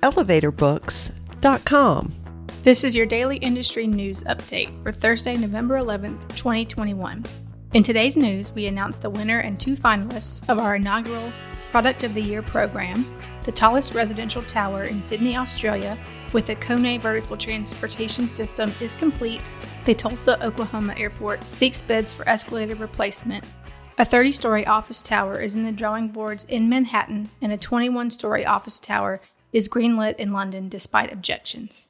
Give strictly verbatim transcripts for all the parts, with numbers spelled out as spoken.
elevator books dot com. This is your daily industry news update for Thursday, November eleventh, twenty twenty-one. In today's news, we announced the winner and two finalists of our inaugural Product of the Year program, the tallest residential tower in Sydney, Australia, with a Kone vertical transportation system is complete. The Tulsa, Oklahoma airport seeks bids for escalator replacement. A thirty-story office tower is in the drawing boards in Manhattan, and a twenty-one-story office tower is greenlit in London despite objections.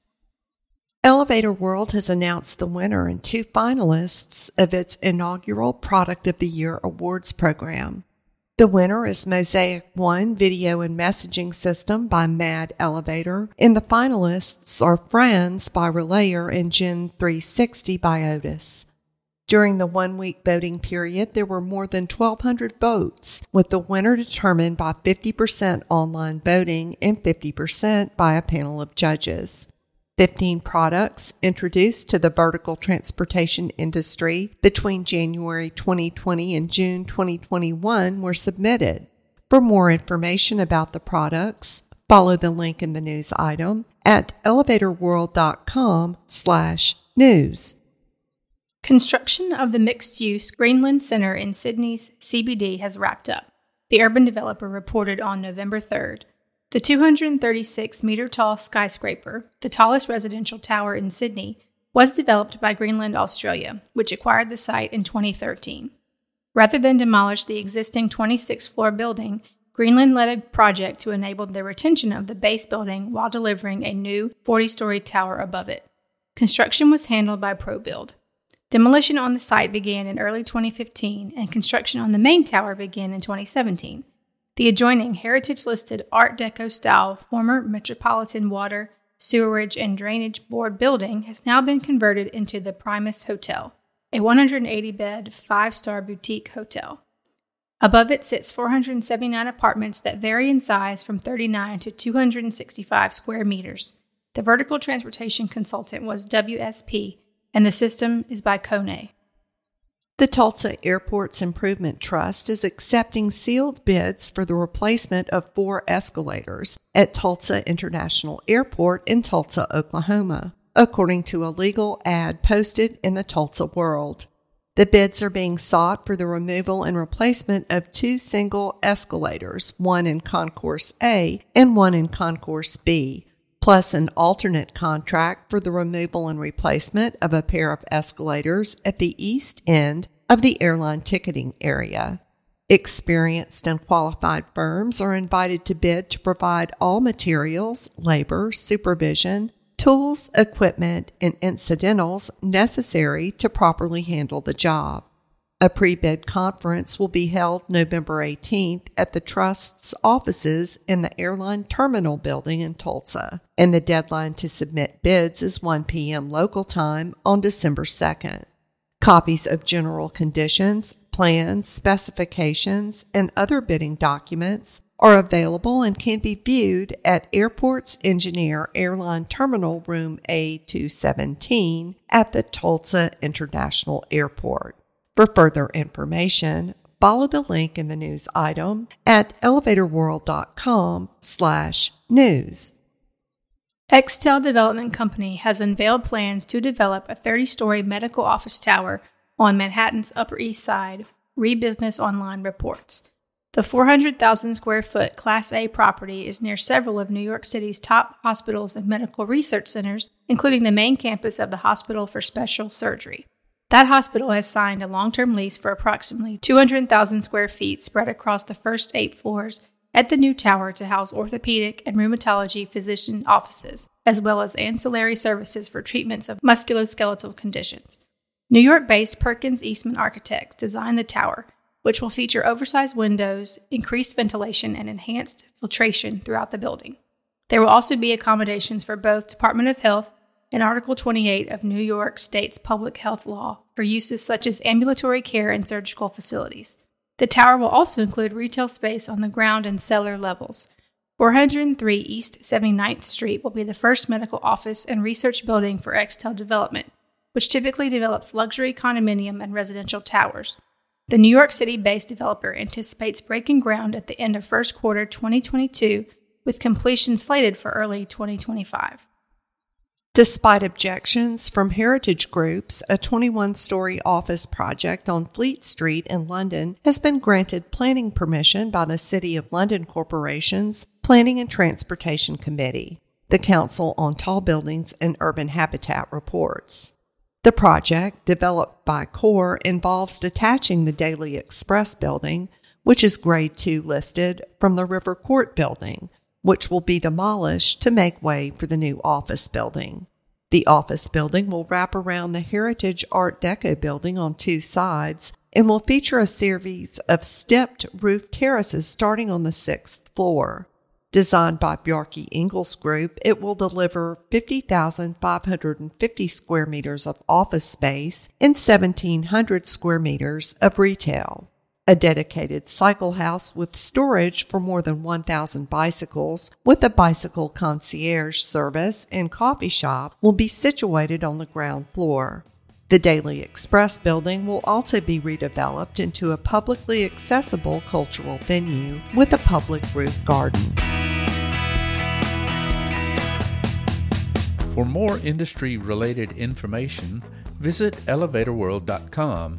Elevator World has announced the winner and two finalists of its inaugural Product of the Year Awards program. The winner is MosaicONE Video and Messaging System by MAD Elevator, and the finalists are Franz by relayr and Gen three sixty by Otis. During the one-week voting period, there were more than twelve hundred votes, with the winner determined by fifty percent online voting and fifty percent by a panel of judges. fifteen products introduced to the vertical transportation industry between January twenty twenty and June twenty twenty-one were submitted. For more information about the products, follow the link in the news item at elevator world dot com slash news. Construction of the mixed-use Greenland Center in Sydney's C B D has wrapped up, the urban developer reported on November third. The two hundred thirty-six meter tall skyscraper, the tallest residential tower in Sydney, was developed by Greenland Australia, which acquired the site in twenty thirteen. Rather than demolish the existing twenty-six floor building, Greenland led a project to enable the retention of the base building while delivering a new forty-story tower above it. Construction was handled by ProBuild. Demolition on the site began in early twenty fifteen, and construction on the main tower began in twenty seventeen. The adjoining heritage-listed Art Deco-style former Metropolitan Water, Sewerage, and Drainage Board building has now been converted into the Primus Hotel, a one hundred eighty bed, five-star boutique hotel. Above it sits four hundred seventy-nine apartments that vary in size from thirty-nine to two hundred sixty-five square meters. The vertical transportation consultant was W S P, and the system is by Kone. The Tulsa Airport's Improvement Trust is accepting sealed bids for the replacement of four escalators at Tulsa International Airport in Tulsa, Oklahoma, according to a legal ad posted in the Tulsa World. The bids are being sought for the removal and replacement of two single escalators, one in Concourse A and one in Concourse B, plus an alternate contract for the removal and replacement of a pair of escalators at the east end of the airline ticketing area. Experienced and qualified firms are invited to bid to provide all materials, labor, supervision, tools, equipment, and incidentals necessary to properly handle the job. A pre-bid conference will be held November eighteenth at the Trust's offices in the Airline Terminal Building in Tulsa, and the deadline to submit bids is one p.m. local time on December second. Copies of general conditions, plans, specifications, and other bidding documents are available and can be viewed at Airports Engineer Airline Terminal Room A two seventeen at the Tulsa International Airport. For further information, follow the link in the news item at elevator world dot com slash news. Extell Development Company has unveiled plans to develop a thirty-story medical office tower on Manhattan's Upper East Side, ReBusiness Online reports. The four hundred thousand square foot Class A property is near several of New York City's top hospitals and medical research centers, including the main campus of the Hospital for Special Surgery. That hospital has signed a long-term lease for approximately two hundred thousand square feet spread across the first eight floors at the new tower to house orthopedic and rheumatology physician offices, as well as ancillary services for treatments of musculoskeletal conditions. New York-based Perkins Eastman Architects designed the tower, which will feature oversized windows, increased ventilation, and enhanced filtration throughout the building. There will also be accommodations for both Department of Health and Article twenty-eight of New York State's Public Health Law for uses such as ambulatory care and surgical facilities. The tower will also include retail space on the ground and cellar levels. four oh three East seventy-ninth Street will be the first medical office and research building for Extell Development, which typically develops luxury condominium and residential towers. The New York City-based developer anticipates breaking ground at the end of first quarter twenty twenty-two, with completion slated for early twenty twenty-five. Despite objections from heritage groups, a twenty-one-story office project on Fleet Street in London has been granted planning permission by the City of London Corporation's Planning and Transportation Committee, the Council on Tall Buildings and Urban Habitat reports. The project, developed by CORE, involves detaching the Daily Express building, which is Grade two listed, from the River Court building, which will be demolished to make way for the new office building. The office building will wrap around the Heritage Art Deco building on two sides and will feature a series of stepped roof terraces starting on the sixth floor. Designed by Bjarke Ingels Group, it will deliver fifty thousand five hundred fifty square meters of office space and one thousand seven hundred square meters of retail. A dedicated cycle house with storage for more than one thousand bicycles with a bicycle concierge service and coffee shop will be situated on the ground floor. The Daily Express building will also be redeveloped into a publicly accessible cultural venue with a public roof garden. For more industry-related information, visit elevator world dot com.